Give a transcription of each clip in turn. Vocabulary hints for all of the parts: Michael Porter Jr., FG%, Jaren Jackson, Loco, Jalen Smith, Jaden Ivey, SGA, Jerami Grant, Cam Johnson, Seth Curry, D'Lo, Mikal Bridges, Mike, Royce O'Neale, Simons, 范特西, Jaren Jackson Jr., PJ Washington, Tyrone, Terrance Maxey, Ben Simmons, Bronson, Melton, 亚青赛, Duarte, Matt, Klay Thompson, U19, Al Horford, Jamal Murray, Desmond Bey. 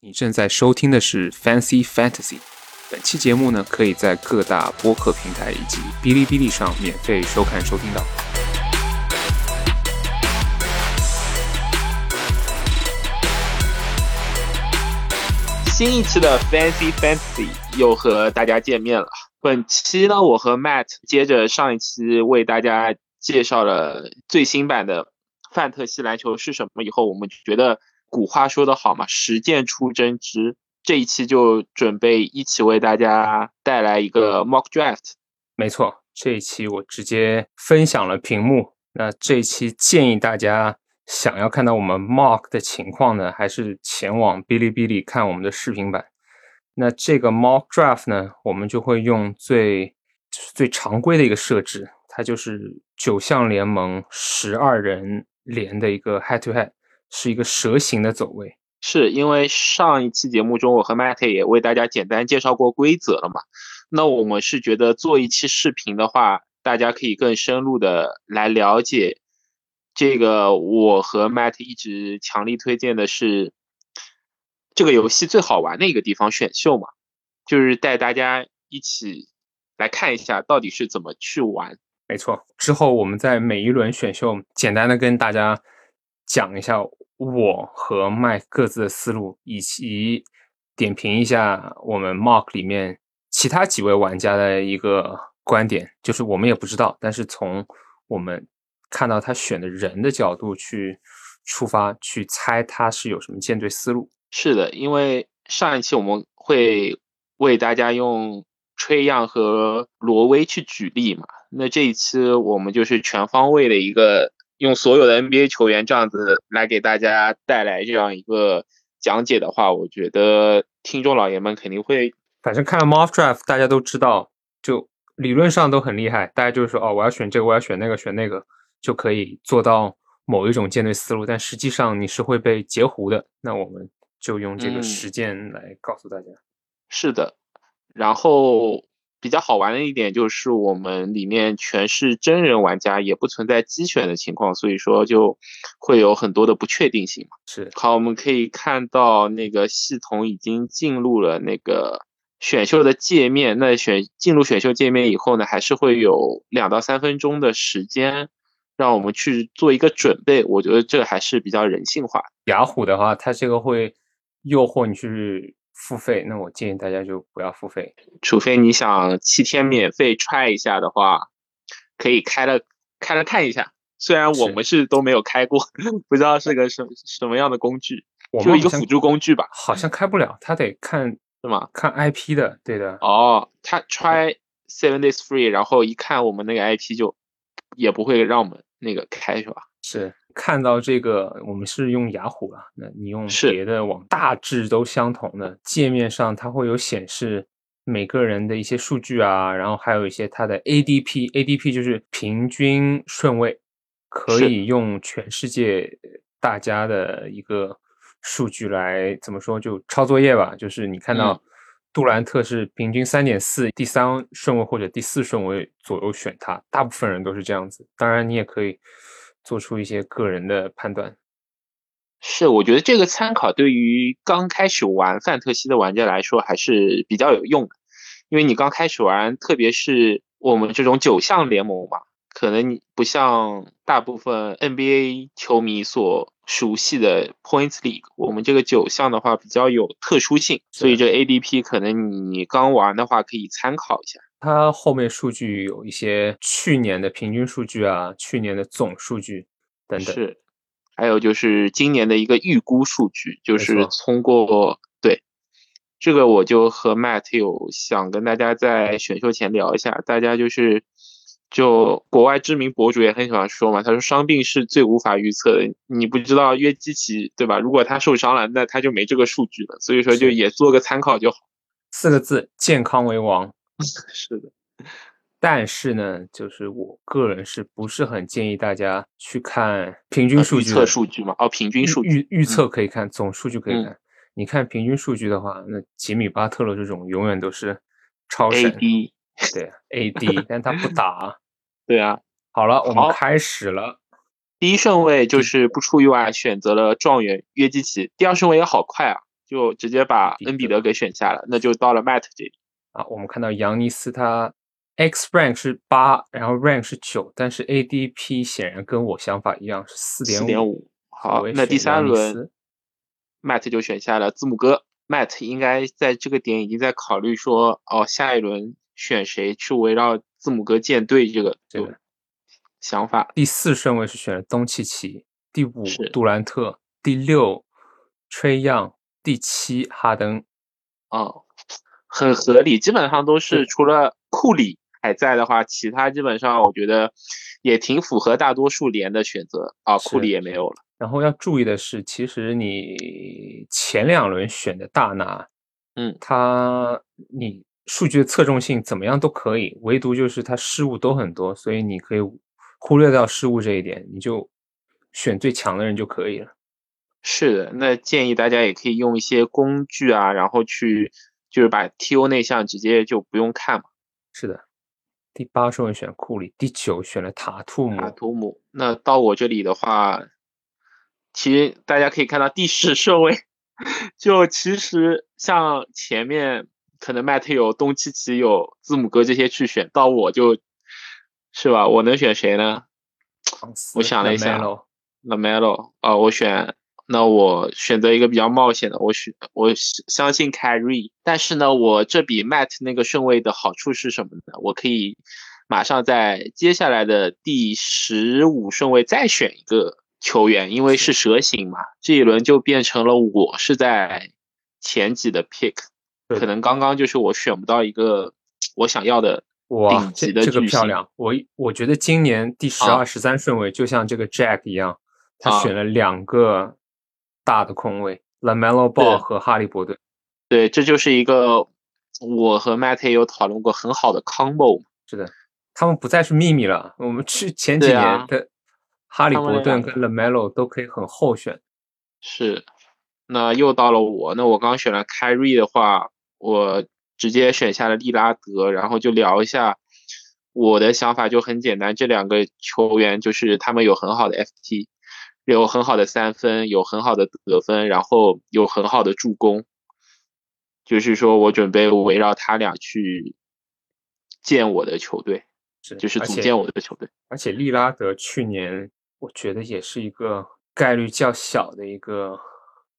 你正在收听的是 Fancy Fantasy， 本期节目呢可以在各大播客平台以及Bilibili上免费收看收听到。新一期的 Fancy Fantasy 又和大家见面了。本期呢我和 Matt 接着上一期为大家介绍了最新版的范特西篮球是什么以后，我们觉得古话说得好嘛，实践出真知。这一期就准备一起为大家带来一个 Mock Draft。 没错，这一期我直接分享了屏幕。那这一期建议大家想要看到我们 Mock 的情况呢，还是前往 Bilibili 看我们的视频版。那这个 Mock Draft 呢，我们就会用最常规的一个设置，它就是九项联盟12人联的一个 head to head， 是一个蛇形的走位。是因为上一期节目中我和 Matt 也为大家简单介绍过规则了嘛，那我们是觉得做一期视频的话，大家可以更深入的来了解这个我和 Matt 一直强力推荐的是这个游戏最好玩的一个地方，选秀嘛，就是带大家一起来看一下到底是怎么去玩。没错，之后我们在每一轮选秀简单的跟大家讲一下我和Mike各自的思路，以及点评一下我们 Mock 里面其他几位玩家的一个观点，就是我们也不知道，但是从我们看到他选的人的角度去出发，去猜他是有什么舰队思路。是的，因为上一期我们会为大家用Trae Young和罗威去举例嘛，那这一期我们就是全方位的一个用所有的 NBA 球员这样子来给大家带来这样一个讲解的话，我觉得听众老爷们肯定会，反正看 Mock Draft 大家都知道，就理论上都很厉害，大家就是说哦，我要选这个，我要选那个，选那个就可以做到某一种舰队思路，但实际上你是会被截胡的。那我们就用这个实践来告诉大家。是的，然后比较好玩的一点就是我们里面全是真人玩家，也不存在机选的情况，所以说就会有很多的不确定性嘛。是。好，我们可以看到那个系统已经进入了那个选秀的界面，那进入选秀界面以后呢，还是会有2到3分钟的时间让我们去做一个准备，我觉得这还是比较人性化。雅虎的话它这个会诱惑你去付费，那我建议大家就不要付费，除非你想7天免费 try 一下的话，可以开了看一下。虽然我们是都没有开过，不知道是个什么样的工具，就一个辅助工具吧。好像开不了，他得看是吗？看 IP 的，对的。哦，他 try 7 days free， 然后一看我们那个 IP 就也不会让我们那个开是吧？是。看到这个我们是用雅虎了，那你用别的网大致都相同的，界面上它会有显示每个人的一些数据啊，然后还有一些它的 ADP 就是平均顺位，可以用全世界大家的一个数据来怎么说，就抄作业吧，就是你看到杜兰特是平均 3.4 第三顺位或者第四顺位左右选他，大部分人都是这样子，当然你也可以做出一些个人的判断。是，我觉得这个参考对于刚开始玩范特西的玩家来说还是比较有用的，因为你刚开始玩，特别是我们这种九项联盟嘛，可能你不像大部分 NBA 球迷所熟悉的 Points League， 我们这个九项的话比较有特殊性，所以这 ADP 可能你刚玩的话可以参考一下。它后面数据有一些去年的平均数据啊，去年的总数据等等。是，还有就是今年的一个预估数据，就是通过对这个，我就和 Matt 有想跟大家在选秀前聊一下，大家就国外知名博主也很喜欢说嘛，他说伤病是最无法预测的，你不知道约基奇对吧？如果他受伤了，那他就没这个数据了，所以说就也做个参考就好。4个字：健康为王。是的，但是呢，就是我个人是不是很建议大家去看平均数据？预测数据嘛，哦，平均数据预测可以看，总数据可以看。你看平均数据的话，那吉米巴特勒这种永远都是超神 AD， 对 AD， 但他不打。对啊，好了，我们开始了。第一顺位就是不出意外选择了状元约基奇，第二顺位也好快啊，就直接把恩比德给选下了，那就到了 Matt 这里啊。我们看到杨尼斯他 X rank 是8，然后 rank 是9，但是 ADP 显然跟我想法一样是 4.5。 好，那第三轮 Matt 就选下了字母哥。 Matt 应该在这个点已经在考虑说下一轮选谁去围绕字母哥建队这个想法。第4顺位是选了东契奇，第5杜兰特，第6 Trae Young， 第7哈登。很合理，基本上都是除了库里还在的话，其他基本上我觉得也挺符合大多数联的选择啊。库里也没有了。然后要注意的是，其实你前两轮选的大拿，你数据的侧重性怎么样都可以，唯独就是他失误都很多，所以你可以忽略到失误这一点，你就选最强的人就可以了。是的，那建议大家也可以用一些工具啊，然后去就是把 TO 那项直接就不用看嘛。是的。第8顺位选库里，第9选了塔图姆。那到我这里的话，其实大家可以看到第10顺位就其实像前面可能 Matt 有东契奇有字母哥这些去选，到我就是吧，我能选谁呢？我想了一下 LaMelo 啊，我选择一个比较冒险的，我相信 Kyrie， 但是呢，我这比 Matt 那个顺位的好处是什么呢？我可以马上在接下来的第15顺位再选一个球员，因为是蛇形嘛，这一轮就变成了我是在前几的 pick， 可能刚刚就是我选不到一个我想要的。哇，这个漂亮！我觉得今年第12、13顺位就像这个 Jack 一样，他选了两个大的空位 LaMelo Ball 和哈利伯顿。对，这就是一个我和 Matt 也有讨论过很好的 combo。 是的，他们不再是秘密了，我们去前几年的哈利伯顿跟 LaMelo 都可以很候选。是，那又到了我，那我刚选了 Kyrie 的话，我直接选下了利拉德。然后就聊一下我的想法，就很简单，这两个球员就是他们有很好的 FT，有很好的三分，有很好的得分，然后有很好的助攻，就是说我准备围绕他俩去建我的球队，就是组建我的球队。而且利拉德去年我觉得也是一个概率较小的一个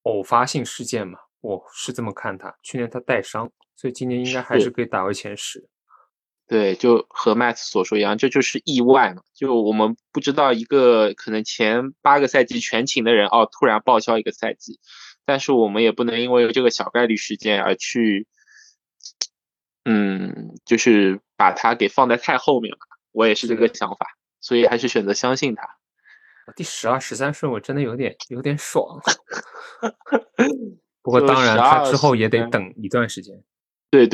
偶发性事件嘛，我是这么看他。去年他带伤，所以今年应该还是可以打回前10。对，就和 Matt 所说一样，这就是意外嘛。就我们不知道一个可能前8个赛季全勤的人突然报销一个赛季，但是我们也不能因为这个小概率事件而去就是把它给放在太后面了。我也是这个想法，所以还是选择相信他。第12、13顺我真的有点爽。不过当然他之后也得等一段时间。对，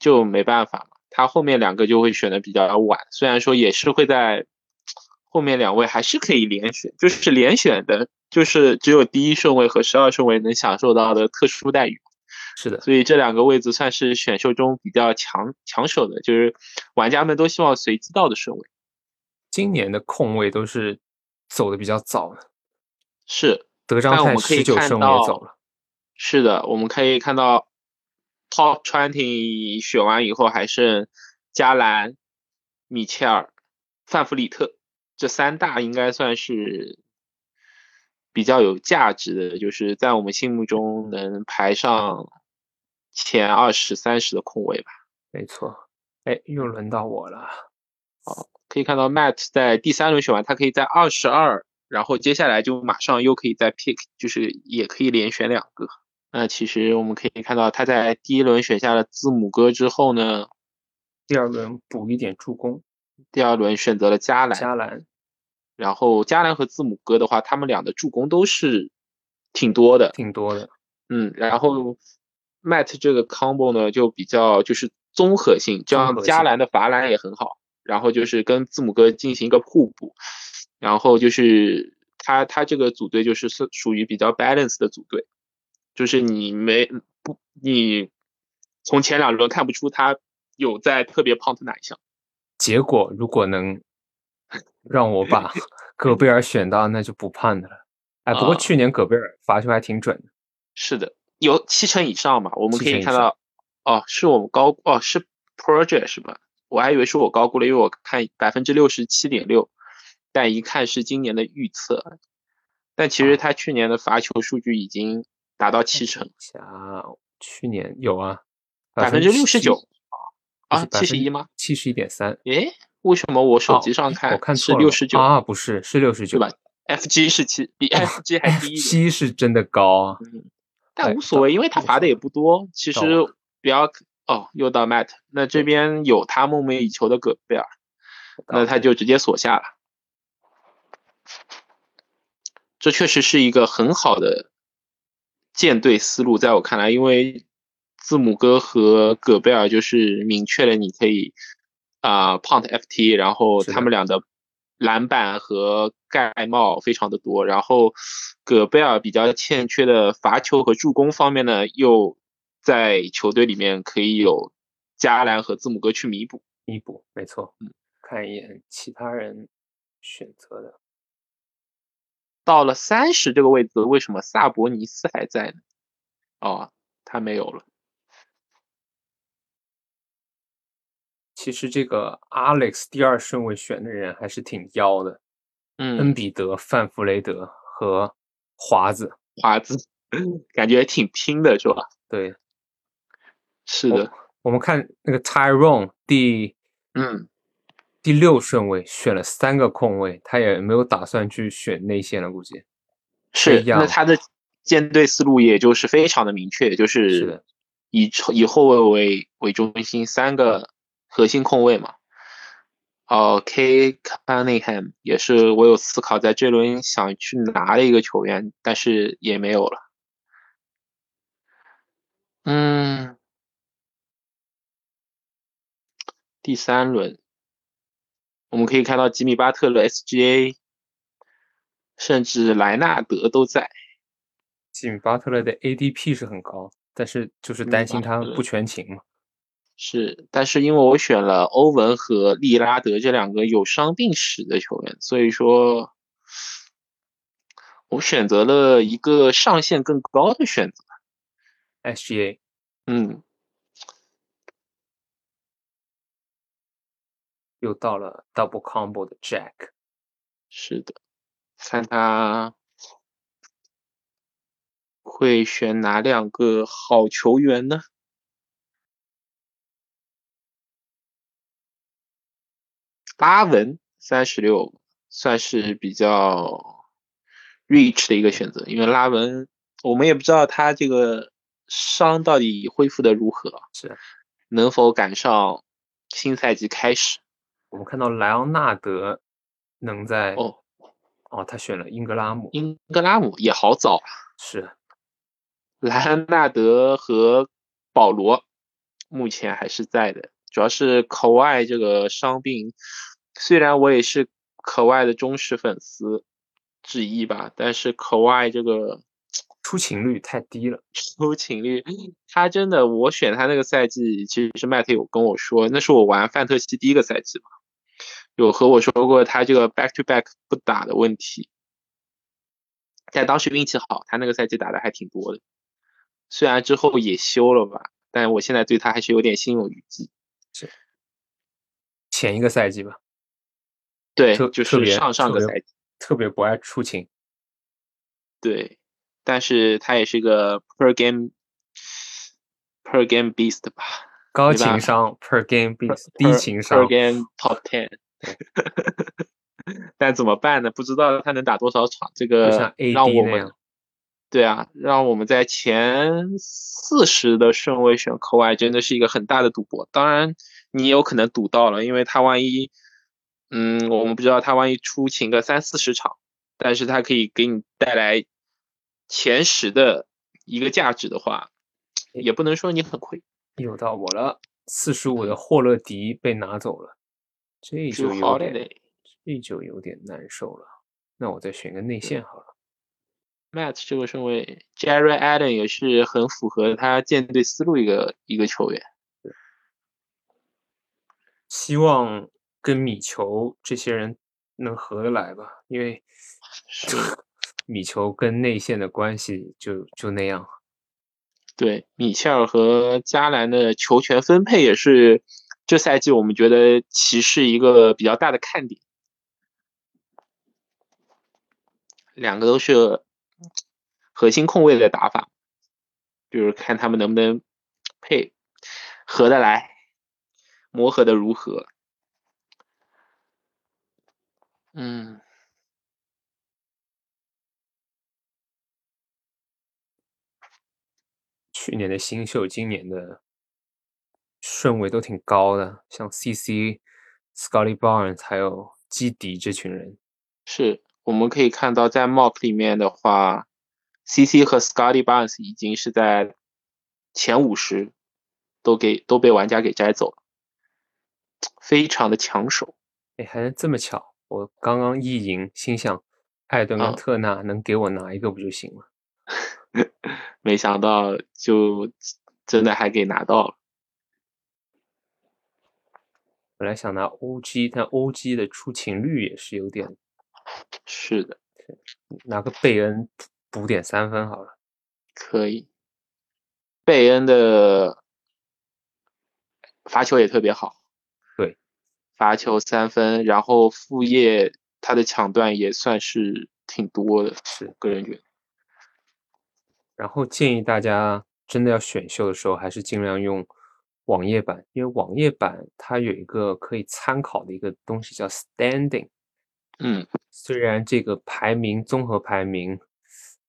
就没办法嘛。他后面两个就会选的比较晚，虽然说也是会在后面两位还是可以连选，就是连选的就是只有第1顺位和12顺位能享受到的特殊待遇。是的，所以这两个位置算是选秀中比较抢手的，就是玩家们都希望随机到的顺位。今年的空位都是走的比较早的。是，德章泰19顺位走了。是的，我们可以看到Top 20选完以后还剩加兰、米切尔、范弗里特，这3大应该算是比较有价值的，就是在我们心目中能排上前20、30的空位吧。没错。又轮到我了。好，可以看到 Matt 在第3轮选完，他可以在22，然后接下来就马上又可以再 pick， 就是也可以连选两个。那其实我们可以看到他在第1轮选下了字母哥之后呢，第2轮补一点助攻，第2轮选择了加兰，然后加兰和字母哥的话，他们俩的助攻都是挺多的。然后 Matt 这个 combo 呢就比较就是综合性，这样加兰的罚篮也很好，然后就是跟字母哥进行一个互补，然后就是他这个组队就是属于比较 balance 的组队，就是你从前2轮看不出他有在特别 punt 哪一项。结果如果能让我把戈贝尔选到，那就不punt了。不过去年戈贝尔罚球还挺准的。是的，有70%以上嘛，我们可以看到哦，是我们高哦，是 project 是吧？我还以为是我高估了，因为我看 67.6%， 但一看是今年的预测，但其实他去年的罚球数据已经达到70%。去年有啊， 69% 啊， 71% 吗？ 71.3%。 诶，为什么我手机上看是 69%、哦、啊，不是，是 69%， 对吧？ FG 是7，比 FG 还低一点。FG 是真的高啊，嗯，但无所谓，因为他罚的也不多，其实不要哦，又到 Matt， 那这边有他梦寐以求的戈贝尔，那他就直接锁下了。这确实是一个很好的舰队思路，在我看来，因为字母哥和戈贝尔就是明确了你可以punt FT， 然后他们俩的篮板和盖帽非常的多，然后戈贝尔比较欠缺的罚球和助攻方面呢，又在球队里面可以有加兰和字母哥去弥补，没错。看一眼其他人选择的，到了30这个位置，为什么萨博尼斯还在呢？哦，他没有了。其实这个 Alex 第二顺位选的人还是挺妖的，恩比德、范弗雷德和华子，感觉挺拼的，是吧？对，是的。我们看那个 Tyrone 第六顺位选了3个空位，他也没有打算去选内线了，估计是。那他的舰队思路也就是非常的明确，就是以后卫为中心，3个核心控卫嘛。K. Cunningham 也是我有思考在这轮想去拿的一个球员，但是也没有了。第3轮我们可以看到吉米巴特勒、 SGA 甚至莱纳德都在。吉米巴特勒的 ADP 是很高，但是就是担心他不全勤嘛。是，但是因为我选了欧文和利拉德这两个有伤病史的球员，所以说我选择了一个上限更高的选择 SGA。 又到了 double combo 的 Jack。 是的，看他会选哪两个好球员呢？拉文36算是比较 reach 的一个选择，因为拉文我们也不知道他这个伤到底恢复的如何，是能否赶上新赛季开始。我们看到莱昂纳德能在他选了英格拉姆也好早啊，是莱昂纳德和保罗目前还是在的，主要是 Kawhi 这个伤病，虽然我也是 Kawhi 的忠实粉丝之一吧，但是 Kawhi 这个出勤率太低了，他真的，我选他那个赛季，其实Matt有跟我说，那是我玩范特西第一个赛季嘛，有和我说过他这个 back to back 不打的问题，但当时运气好，他那个赛季打的还挺多的，虽然之后也休了吧，但我现在对他还是有点心有余悸。是前一个赛季吧，对，就是上个赛季特别不爱出勤。对，但是他也是个 per game beast 吧，高情商 per game beast， 低情商 per game top 10。 但怎么办呢？不知道他能打多少场，这个让我们，对啊，让我们在前40的顺位选科外真的是一个很大的赌博。当然你有可能赌到了，因为他万一我们不知道他万一出勤个30-40场，但是他可以给你带来前10的一个价值的话，也不能说你很亏。又到我了，45的霍勒迪被拿走了，这就有点难受了。那我再选个内线好了。Matt 这个顺位 Jared Allen 也是很符合他舰队思路一个球员，希望跟米球这些人能合得来吧，因为米球跟内线的关系就那样。对，米切尔和加兰的球权分配也是这赛季我们觉得骑士一个比较大的看点，两个都是核心控卫的打法，就是看他们能不能配合得来，磨合的如何。嗯，去年的新秀今年的顺位都挺高的，像 CC、Scottie Barnes 还有基迪这群人。是，我们可以看到在 Mock 里面的话 ，CC 和 Scottie Barnes 已经是在前50都被玩家给摘走了，非常的抢手。哎，还是这么巧，我刚刚一赢，心想艾顿跟特纳能给我拿一个不就行了？没想到就真的还给拿到了。本来想拿 OG， 但 OG 的出勤率也是有点。是的，拿个贝恩补点三分好了。可以，贝恩的罚球也特别好。对，罚球三分，然后副业他的抢断也算是挺多的，是个人觉得。然后建议大家真的要选秀的时候，还是尽量用网页版，因为网页版它有一个可以参考的一个东西叫 standing。嗯，虽然这个排名综合排名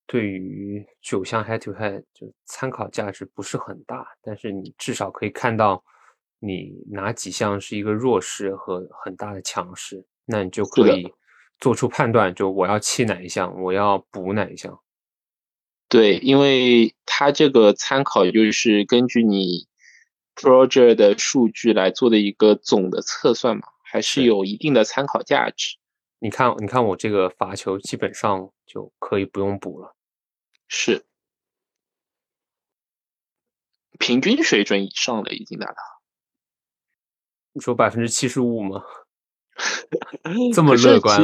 对于九项 head to head 就参考价值不是很大，但是你至少可以看到你哪几项是一个弱势和很大的强势，那你就可以做出判断，就我要弃哪一项，我要补哪一项。对，因为它这个参考就是根据你 project 的数据来做的一个总的测算嘛，还是有一定的参考价值。你看我这个罚球基本上就可以不用补了。是。平均水准以上的已经达到。你说 75% 吗？这么乐观。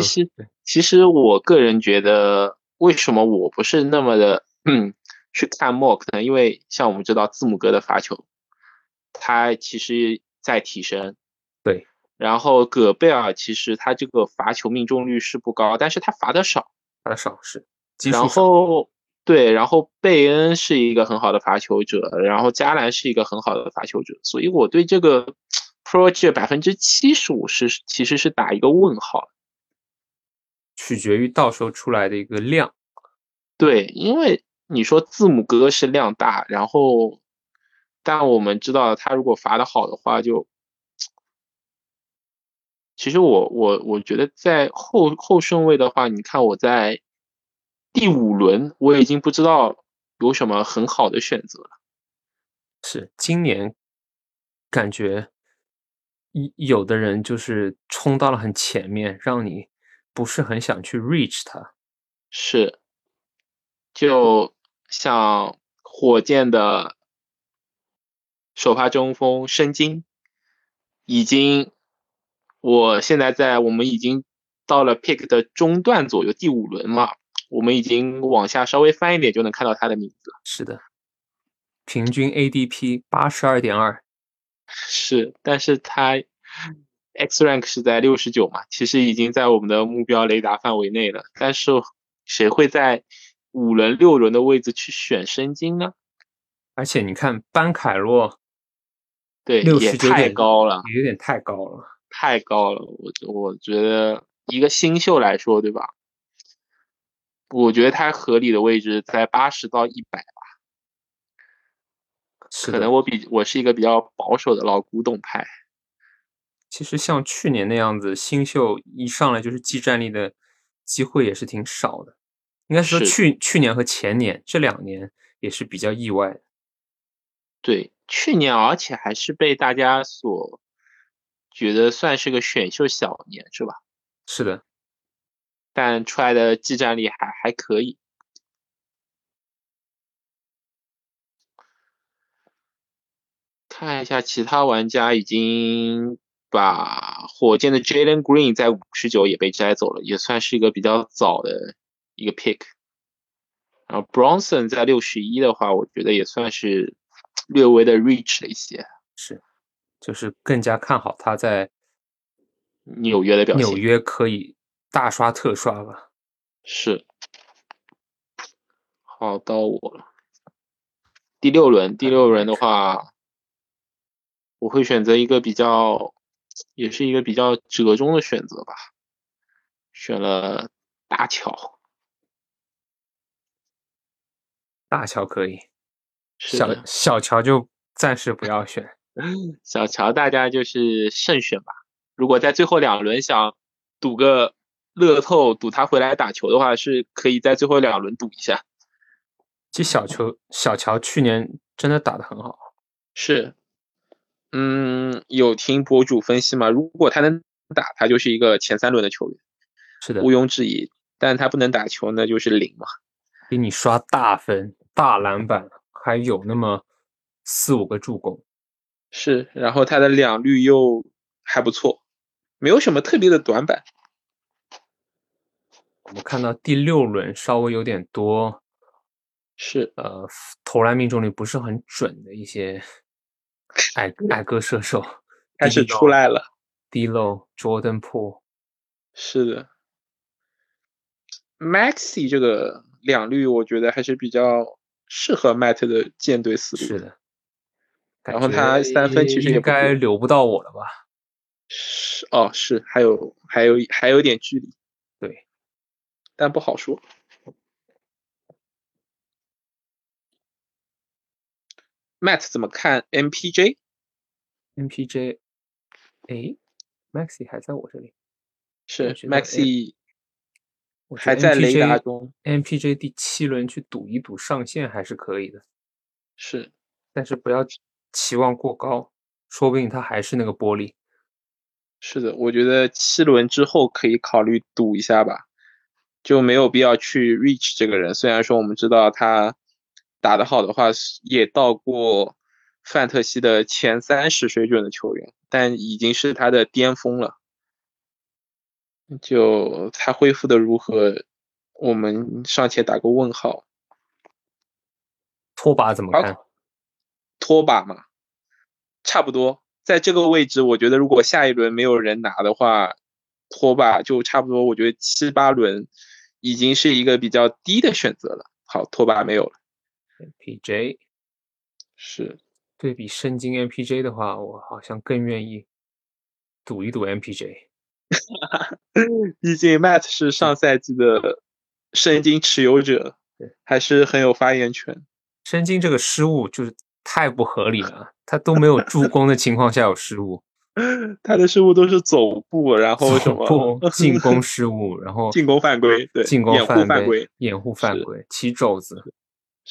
其实我个人觉得为什么我不是那么的去看 Mock 呢？因为像我们知道字母哥的罚球他其实在提升，对，然后戈贝尔其实他这个罚球命中率是不高，但是他罚的少是技术少，然后对，然后贝恩是一个很好的罚球者，然后加兰是一个很好的罚球者，所以我对这个 project 75% 其实是打一个问号，取决于到时候出来的一个量。对，因为你说字母哥是量大，然后但我们知道他如果罚得好的话就其实我觉得在后顺位的话，你看我在第五轮我已经不知道有什么很好的选择了。是，今年感觉有的人就是冲到了很前面，让你不是很想去 reach 他。是，就像火箭的首发中锋申京，已经我现在在我们已经到了 pick 的中段左右，第五轮嘛，我们已经往下稍微翻一点就能看到他的名字了。是的，平均 ADP 82.2。是，但是他X rank 是在69嘛，其实已经在我们的目标雷达范围内了，但是谁会在五轮六轮的位置去选申京呢？而且你看班凯洛，对，也太高了，有点太高了，太高了。我觉得一个新秀来说，对吧？我觉得他合理的位置在80到100吧。可能我是一个比较保守的老古董派。其实像去年那样子，新秀一上来就是技战力的机会也是挺少的。应该说去年和前年这两年也是比较意外的。对，去年而且还是被大家所觉得算是个选秀小年，是吧？是的。但出来的技战力还可以。看一下其他玩家已经把火箭的 Jalen Green 在59也被摘走了，也算是一个比较早的一个 pick。然后 Bronson 在61的话我觉得也算是略微的 reach 了一些，是就是更加看好他在纽约的表现，纽约可以大刷特刷吧。是，好，到我了。第六轮的话我会选择一个比较也是一个比较折中的选择吧，选了大乔。大乔可以，小乔就暂时不要选。小乔大家就是慎选吧，如果在最后两轮想赌个乐透赌他回来打球的话，是可以在最后两轮赌一下。其实小乔去年真的打得很好。是，有听博主分析吗？如果他能打，他就是一个前三轮的球员，是的，毋庸置疑。但他不能打球呢，就是零嘛。给你刷大分、大篮板，还有那么4-5个助攻。是，然后他的两率又还不错，没有什么特别的短板。我们看到第六轮稍微有点多，是投篮命中率不是很准的一些矮个射手开始出来了。D'Lo、Jordan Poole， 是的。Maxey 这个两率我觉得还是比较适合 Matt 的舰队思路。是的。然后他三分其实也应该留不到我了吧？是哦，是还有点距离，对，但不好说。Matt 怎么看 MPJ？ MPJ， 哎 ，Maxey 还在我这里，是 Maxey 还在雷达中。MPJ 第7轮去赌一赌上限还是可以的，是，但是不要期望过高，说不定他还是那个玻璃。是的，我觉得7轮之后可以考虑赌一下吧，就没有必要去 reach 这个人。虽然说我们知道他打得好的话也到过范特西的前30水准的球员，但已经是他的巅峰了，就他恢复的如何我们尚且打个问号。拖把怎么看？拖把嘛，差不多在这个位置，我觉得如果下一轮没有人拿的话，拖把就差不多，我觉得7-8轮已经是一个比较低的选择了。好，拖把没有了。MPJ 是，对比身经 MPJ 的话，我好像更愿意赌一赌 MPJ。 毕竟 Matt 是上赛季的身经持有者，还是很有发言权。身经这个失误就是太不合理了，他都没有助攻的情况下有失误。他的失误都是走步，然后什么进攻失误，然后进攻犯规，对，进攻犯规，掩护犯规，起肘子。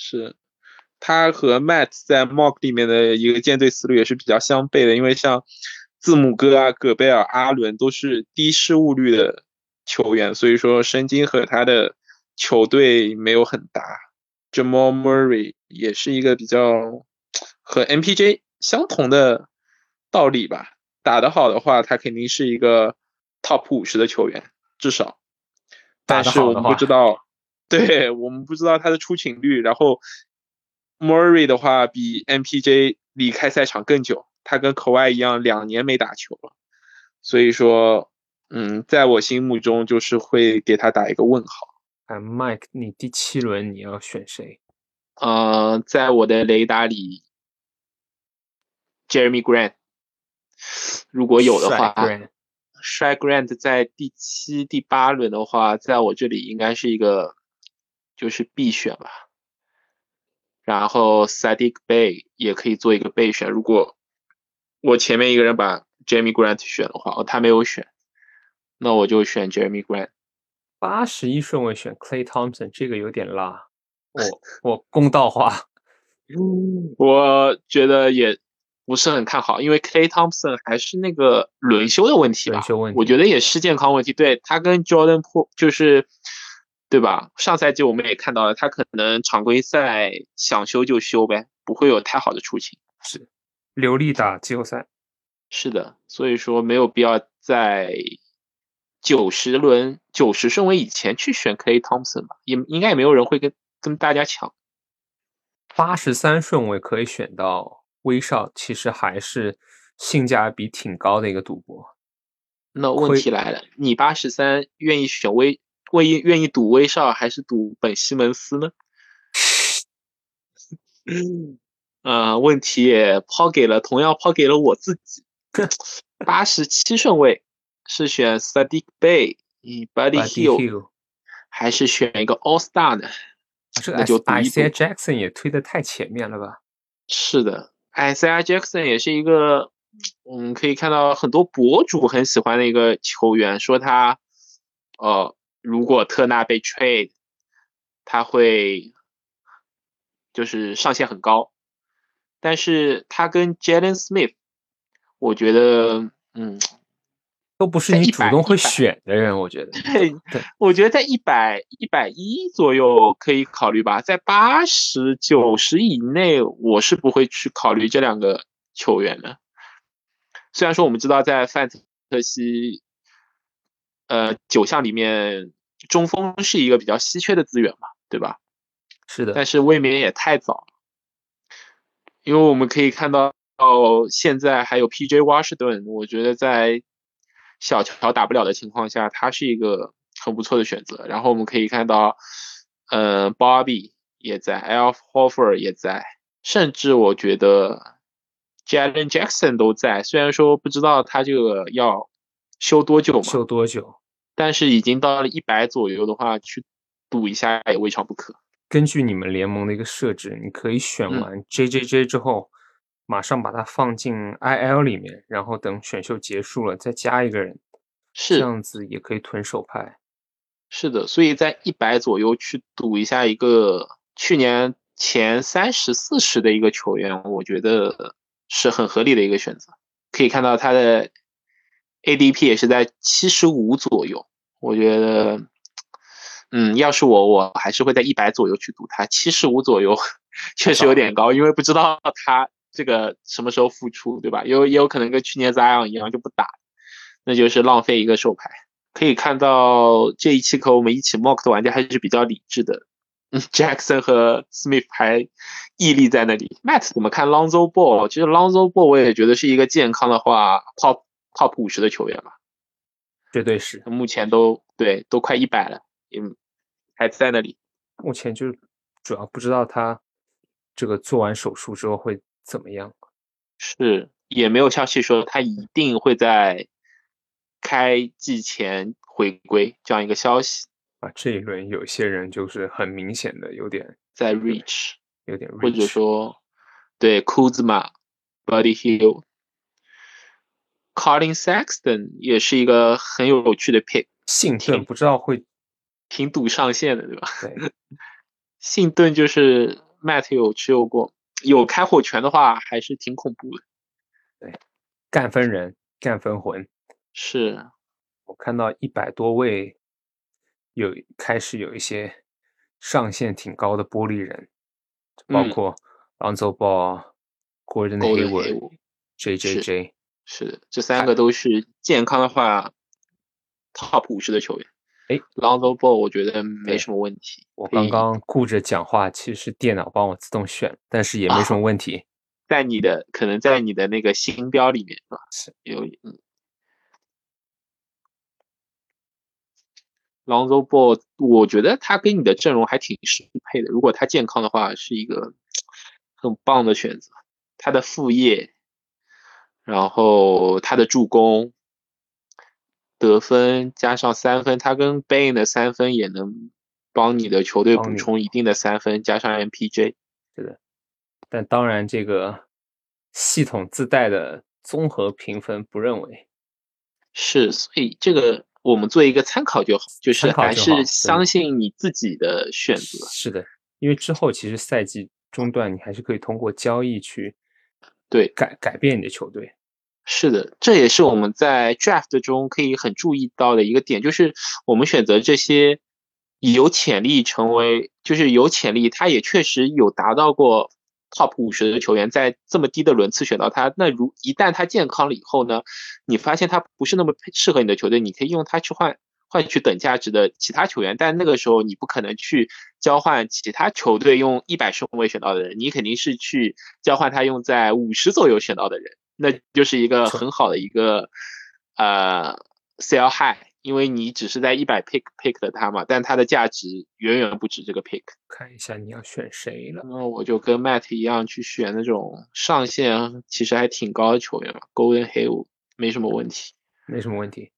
是，他和 Matt 在 Mock 里面的一个舰队思路也是比较相悖的，因为像字母哥啊、戈贝尔、阿伦都是低失误率的球员，所以说申京和他的球队没有很搭。Jamal Murray 也是一个比较和 MPJ 相同的道理吧，打得好的话他肯定是一个 top 50的球员至少，但是我们不知道，对，我们不知道他的出勤率。然后 Murray 的话比 MPJ 离开赛场更久，他跟 Kawhi 一样2年没打球了，所以说在我心目中就是会给他打一个问号。Mike， 你第7轮你要选谁？在我的雷达里Jerami Grant， 如果有的话，帅 Grant 在第7、第8轮的话，在我这里应该是一个就是必选吧。然后 Sadiq Bey 也可以做一个备选，如果我前面一个人把 Jerami Grant 选的话，他没有选，那我就选 Jerami Grant。81顺位选 Klay Thompson， 这个有点拉，我公道话，我觉得也不是很看好，因为 Klay Thompson 还是那个轮休的问题吧，轮休问题我觉得也是健康问题。对，他跟 Jordan Poole 就是对吧，上赛季我们也看到了，他可能常规赛想休就休呗，不会有太好的出勤，是流利打季后赛。是的，所以说没有必要在90顺位以前去选 Klay Thompson 吧，应该也没有人会跟跟大家抢。83顺位可以选到威少，其实还是性价比挺高的一个赌博。那问题来了，你83愿意选愿意赌威少还是赌本西蒙斯呢？问题也抛给了我自己。87顺位是选 Sadiq Bey、Buddy Hill， 还是选一个 All Star 呢？这个 Isaiah Jackson 也推得太前面了吧？是的， Isaiah Jackson 也是一个可以看到很多博主很喜欢的一个球员，说他如果特纳被 trade， 他会就是上限很高，但是他跟 Jalen Smith 我觉得都不是你主动会选的人，我觉得对，我觉得在100、110左右可以考虑吧，在80、90以内我是不会去考虑这两个球员的。虽然说我们知道在范特西九项里面中锋是一个比较稀缺的资源嘛，对吧？是的，但是未免也太早了，因为我们可以看到现在还有 PJ Washington， 我觉得在小乔打不了的情况下，他是一个很不错的选择。然后我们可以看到Bobby 也在， Al Horford 也在，甚至我觉得 Jaren Jackson 都在，虽然说不知道他这个要修多久，但是已经到了100左右的话，去赌一下也未尝不可。根据你们联盟的一个设置，你可以选完 JJJ 之后马上把它放进 IL 里面，然后等选秀结束了再加一个人，这样子也可以囤手牌。是的，所以在100左右去赌一下一个去年前30、40的一个球员，我觉得是很合理的一个选择。可以看到他的 ADP 也是在75左右，我觉得要是我还是会在100左右去赌他。75左右确实有点高，因为不知道他这个什么时候复出，对吧？也有可能跟去年Zion一样就不打，那就是浪费一个手牌。可以看到这一期和我们一起 mock 的玩家还是比较理智的，Jackson 和 Smith 还屹立在那里。Matt 怎么看 Lonzo Ball？ 其实 Lonzo Ball 我也觉得是一个健康的话 top 50 的球员吧，绝对是。目前都快100了，还在那里。目前就主要不知道他这个做完手术之后会怎么样？是，也没有消息说他一定会在开季前回归这样一个消息。这一轮有些人就是很明显的有点在 reach， 有点 reach， 或者说对 Kuzma、Buddy Hill、Collin Sexton 也是一个很有趣的 pick。信顿不知道会挺赌上限的，对吧？对，信顿就是 Matt 有持有过。有开火权的话还是挺恐怖的。对，干分人干分魂。是，我看到100多位开始有一些上限挺高的玻璃人，包括 Lonzo Ball、Gordon Hayward、JJJ。 是的，这三个都是健康的话 Top 50的球员。Lonzo Ball 我觉得没什么问题。我刚刚顾着讲话，其实电脑帮我自动选，但是也没什么问题。可能在你的那个星标里面是吧？是Lonzo Ball 我觉得他跟你的阵容还挺适配的，如果他健康的话是一个很棒的选择。他的副业，然后他的助攻得分加上三分，他跟 Bain 的三分也能帮你的球队补充一定的三分，加上 MPJ。 对的，但当然这个系统自带的综合评分不认为是，所以这个我们做一个参考就好，就是还是相信你自己的选择。是的，因为之后其实赛季中段你还是可以通过交易去改变你的球队。是的，这也是我们在 draft 中可以很注意到的一个点，就是我们选择这些有潜力成为，就是有潜力，他也确实有达到过 top 50的球员，在这么低的轮次选到他，那一旦他健康了以后呢，你发现他不是那么适合你的球队，你可以用他去换换取等价值的其他球员，但那个时候你不可能去交换其他球队用100顺位选到的人，你肯定是去交换他用在50左右选到的人，那就是一个很好的一个sell high， 因为你只是在100 pick 的他嘛，但他的价值远远不止这个 pick。 看一下你要选谁了，那我就跟 Matt 一样去选那种上限其实还挺高的球员嘛， Gordon Hayward 没什么问题，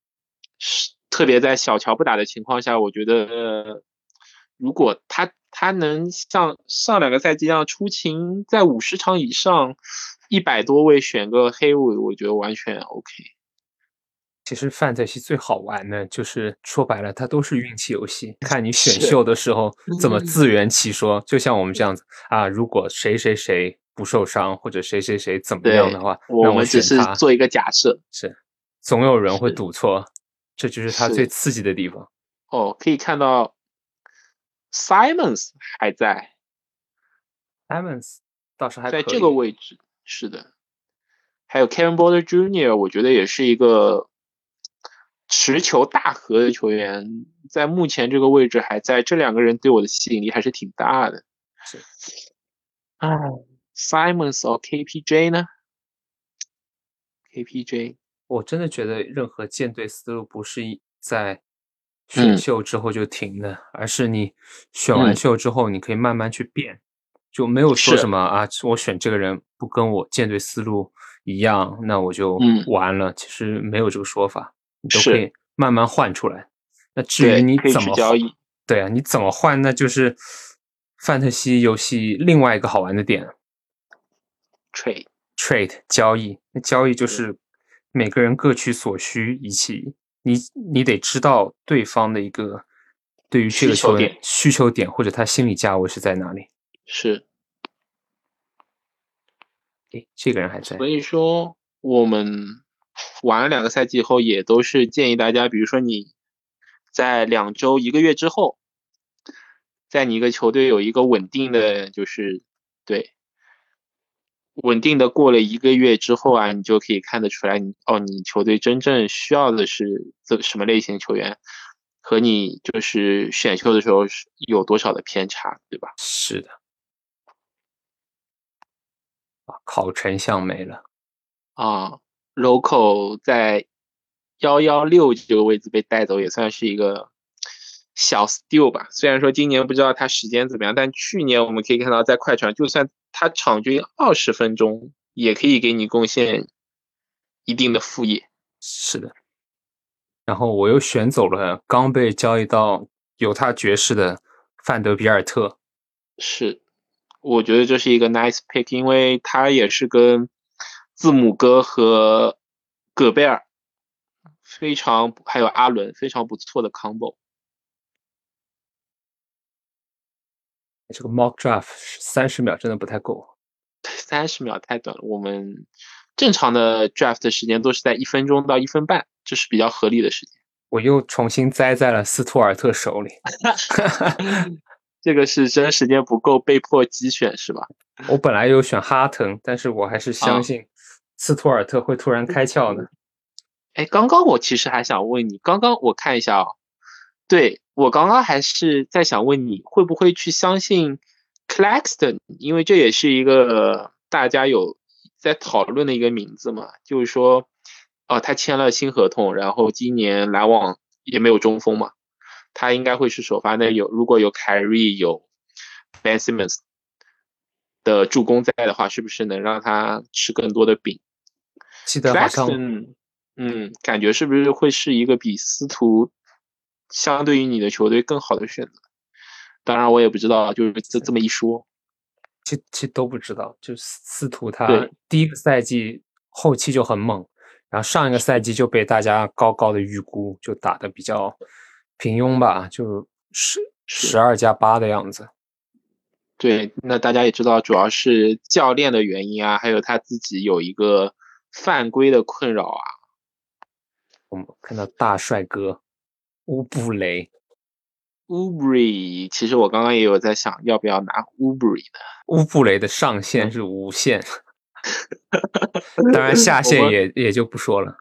特别在小乔不打的情况下，我觉得如果他能像上两个赛季一样出勤在50场以上100多位选个黑尾，我觉得完全 OK。 其实范特西最好玩的就是说白了它都是运气游戏，看你选秀的时候怎么自圆其说，就像我们这样子啊，如果谁谁谁不受伤或者谁谁谁怎么样的话，我们只是做一个假设，是总有人会赌错，这就是他最刺激的地方。哦，可以看到 Simons 还在， Simons 倒是还在这个位置，是的。还有 Kevin Porter Jr. 我觉得也是一个持球大核的球员，在目前这个位置还在，这两个人对我的吸引力还是挺大的。是啊， Simons or KPJ 呢？ KPJ我真的觉得任何建队思路不是在选秀之后就停的，而是你选完秀之后你可以慢慢去变，就没有说什么啊我选这个人不跟我建队思路一样那我就完了，其实没有这个说法，你都可以慢慢换出来。那至于你怎么交易，对啊你怎么换，那就是范特西游戏另外一个好玩的点， trade 交易。那交易就是每个人各取所需，以及你得知道对方的一个对于这个球员需求点或者他心理价位是在哪里。是，这个人还在。所以说我们玩了两个赛季后也都是建议大家，比如说你在2周1个月之后，在你一个球队有一个稳定的，就是对。稳定的过了1个月之后啊，你就可以看得出来你球队真正需要的是什么类型球员，和你就是选秀的时候有多少的偏差，对吧？是的。考成像没了啊 ，Loco 在116这个位置被带走，也算是一个小 steal 吧。虽然说今年不知道他时间怎么样，但去年我们可以看到，在快船就算。他场均20分钟也可以给你贡献一定的副业。是的。然后我又选走了刚被交易到犹他爵士的范德比尔特。是，我觉得这是一个 nice pick， 因为他也是跟字母哥和戈贝尔还有阿伦非常不错的 combo。这个 mock draft 30秒真的不太够，30秒太短了，我们正常的 draft 的时间都是在1分钟到1分半，这是比较合理的时间。我又重新栽在了斯图尔特手里这个是真时间不够被迫机选是吧？我本来有选哈腾，但是我还是相信斯图尔特会突然开窍的。刚刚我其实还想问你，刚刚我看一下对，我刚刚还是在想问你会不会去相信 Claxton， 因为这也是一个大家有在讨论的一个名字嘛，就是说他签了新合同，然后今年篮网也没有中锋嘛，他应该会是首发，那如果有凯瑞有 Ben Simmons 的助攻在的话，是不是能让他吃更多的饼？记得 Claxton 感觉是不是会是一个比司徒相对于你的球队更好的选择？当然我也不知道，就是这么一说其实都不知道。就是司徒他第一个赛季后期就很猛，然后上一个赛季就被大家高高的预估，就打得比较平庸吧，就12+8的样子。对，那大家也知道主要是教练的原因啊，还有他自己有一个犯规的困扰啊。我们看到大帅哥乌布雷 ，Ubry， 其实我刚刚也有在想，要不要拿 Ubry 呢？乌布雷的上限是无限，当然下限也就不说了。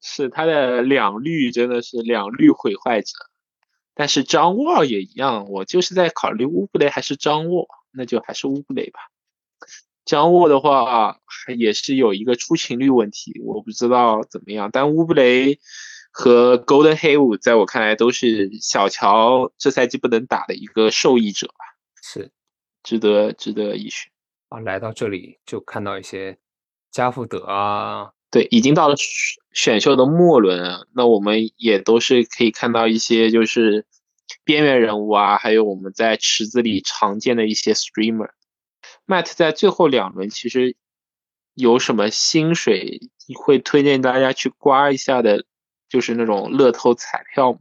是他的两率真的是两率毁坏者。但是张沃也一样，我就是在考虑乌布雷还是张沃，那就还是乌布雷吧。张沃的话也是有一个出勤率问题，我不知道怎么样，但乌布雷和 Gordon Hayward 在我看来都是小乔这赛季不能打的一个受益者吧，是值得一选。来到这里就看到一些加福德啊，对，已经到了选秀的末轮了，那我们也都是可以看到一些就是边缘人物啊，还有我们在池子里常见的一些 streamer。 Matt 在最后两轮其实有什么薪水会推荐大家去刮一下的，就是那种乐透彩票？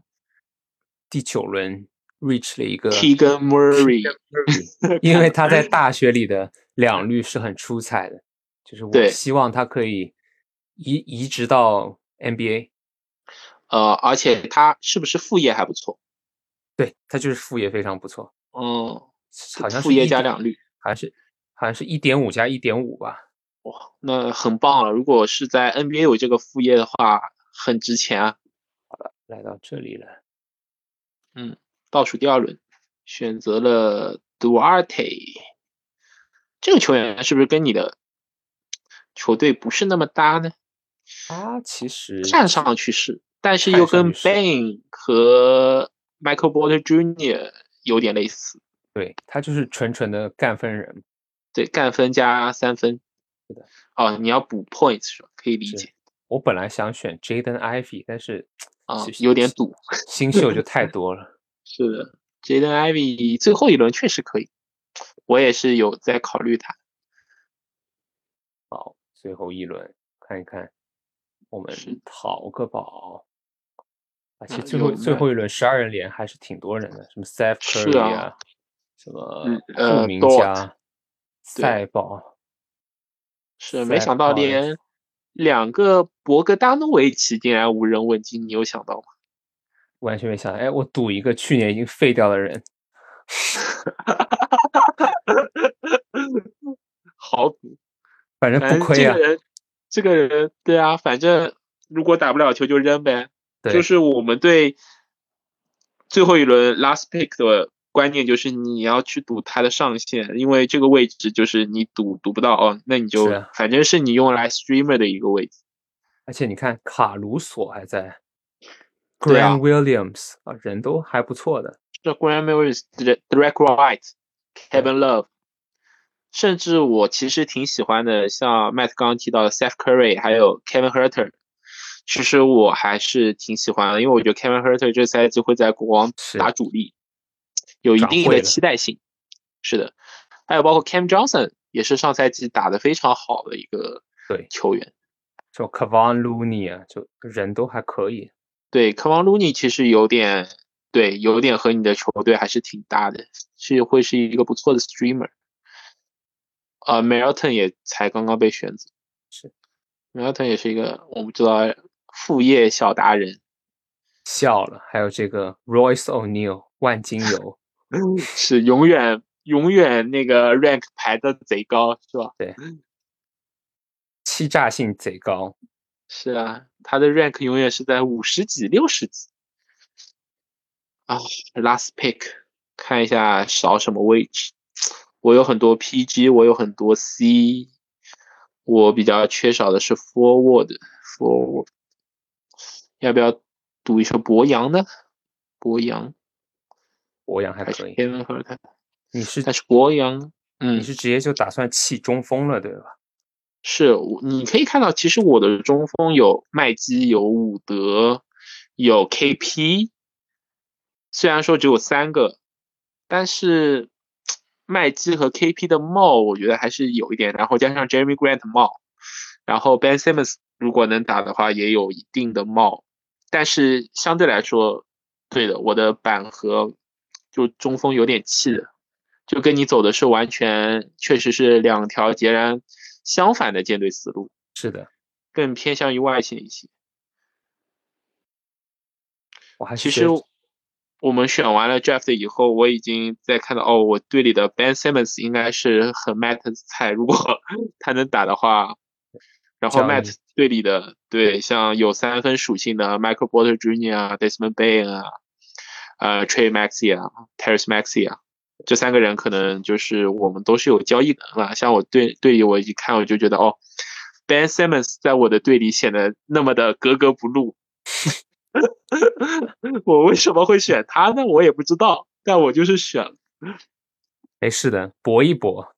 第九轮 reach 了一个 Kevin Murray， 因为他在大学里的两率是很出彩的，就是我希望他可以移植到 NBA。 而且他是不是副业还不错？对，他就是副业非常不错。好像是副业加两率，好像是 1.5 加 1.5 吧。哇，那很棒了，如果是在 NBA 有这个副业的话很值钱啊。好了，来到这里了。倒数第二轮选择了 Duarte， 这个球员是不是跟你的球队不是那么搭呢？其实站上去是，但是又跟 Ben 和 Michael Porter Jr. 有点类似。对，他就是纯纯的干分人。对，干分加三分。对的。你要补 points 可以理解。我本来想选 Jaden Ivey， 但是有点赌，新秀就太多了。是的， Jaden Ivey 最后一轮确实可以，我也是有在考虑他。好，最后一轮看一看我们淘个宝。其实最后一轮12人联还是挺多人的，什么 Seth Curry 什么著名家赛宝。是，没想到连两个博格达诺维奇竟然无人问津，你有想到吗？完全没想到。我赌一个去年已经废掉的人。好赌，反正不亏啊。这个人对啊，反正如果打不了球就扔呗。就是我们对最后一轮 last pick 的观念就是你要去赌他的上限，因为这个位置就是你赌不到那你就反正是你用来 streamer 的一个位置。而且你看卡鲁索还在 Graham Williams 人都还不错的。这 Graham Williams、Derek White、Kevin Love， 甚至我其实挺喜欢的，像 Matt 刚刚提到的 Seth Curry 还有 Kevin Huerter，其实我还是挺喜欢的，因为我觉得 Kevin Huerter 这赛季会在国王打主力，有一定的期待性。是的，还有包括 Cam Johnson 也是上赛季打得非常好的一个球员。就 Kevon Looney 就人都还可以。对， Kevon Looney 其实有点和你的球队还是挺搭的，是会是一个不错的 streamer。Melton 也才刚刚被选择。是 ，Melton 也是一个我不知道副业小达人。笑了，还有这个 Royce O'Neal 万金油。是永远那个 rank 排的贼高，是吧？对，欺诈性贼高。是啊，他的 rank 永远是在50几、60几。last pick 看一下少什么位置。我有很多 PG， 我有很多 C， 我比较缺少的是 forward。要不要赌一首博洋呢？博洋还可以。但是博洋，你是直接就打算弃中锋了，对吧？是，你可以看到，其实我的中锋有麦基，有伍德，有 KP。虽然说只有3个，但是麦基和 KP 的帽我觉得还是有一点，然后加上 Jerami Grant 帽，然后 Ben Simmons 如果能打的话也有一定的帽。但是相对来说，对的，我的板和就中锋有点气的，就跟你走的是完全确实是两条截然相反的舰队思路。是的，更偏向于外线一些。我还是其实我们选完了 draft 以后，我已经在看到我队里的 Ben Simmons 应该是很 Matt 的菜，如果他能打的话。然后 Matt 队里的对像有三分属性的 Michael Porter Jr. 啊 Desmond Bey 啊Trae Maxey 啊 Terrance Maxey 啊，这三个人可能就是我们都是有交易的啦。像我对于我一看我就觉得哦 Ben Simmons 在我的队里显得那么的格格不入我为什么会选他呢？我也不知道，但我就是选了。哎，是的，搏一搏。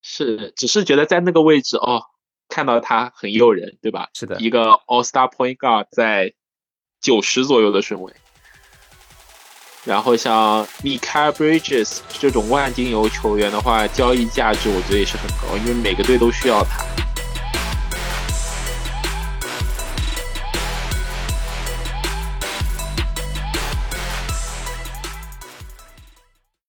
是，只是觉得在那个位置哦看到他很诱人，对吧？是的，一个 All-Star Point Guard 在90左右的顺位，然后像 Mikal Bridges 这种万金油球员的话，交易价值我觉得也是很高，因为每个队都需要他。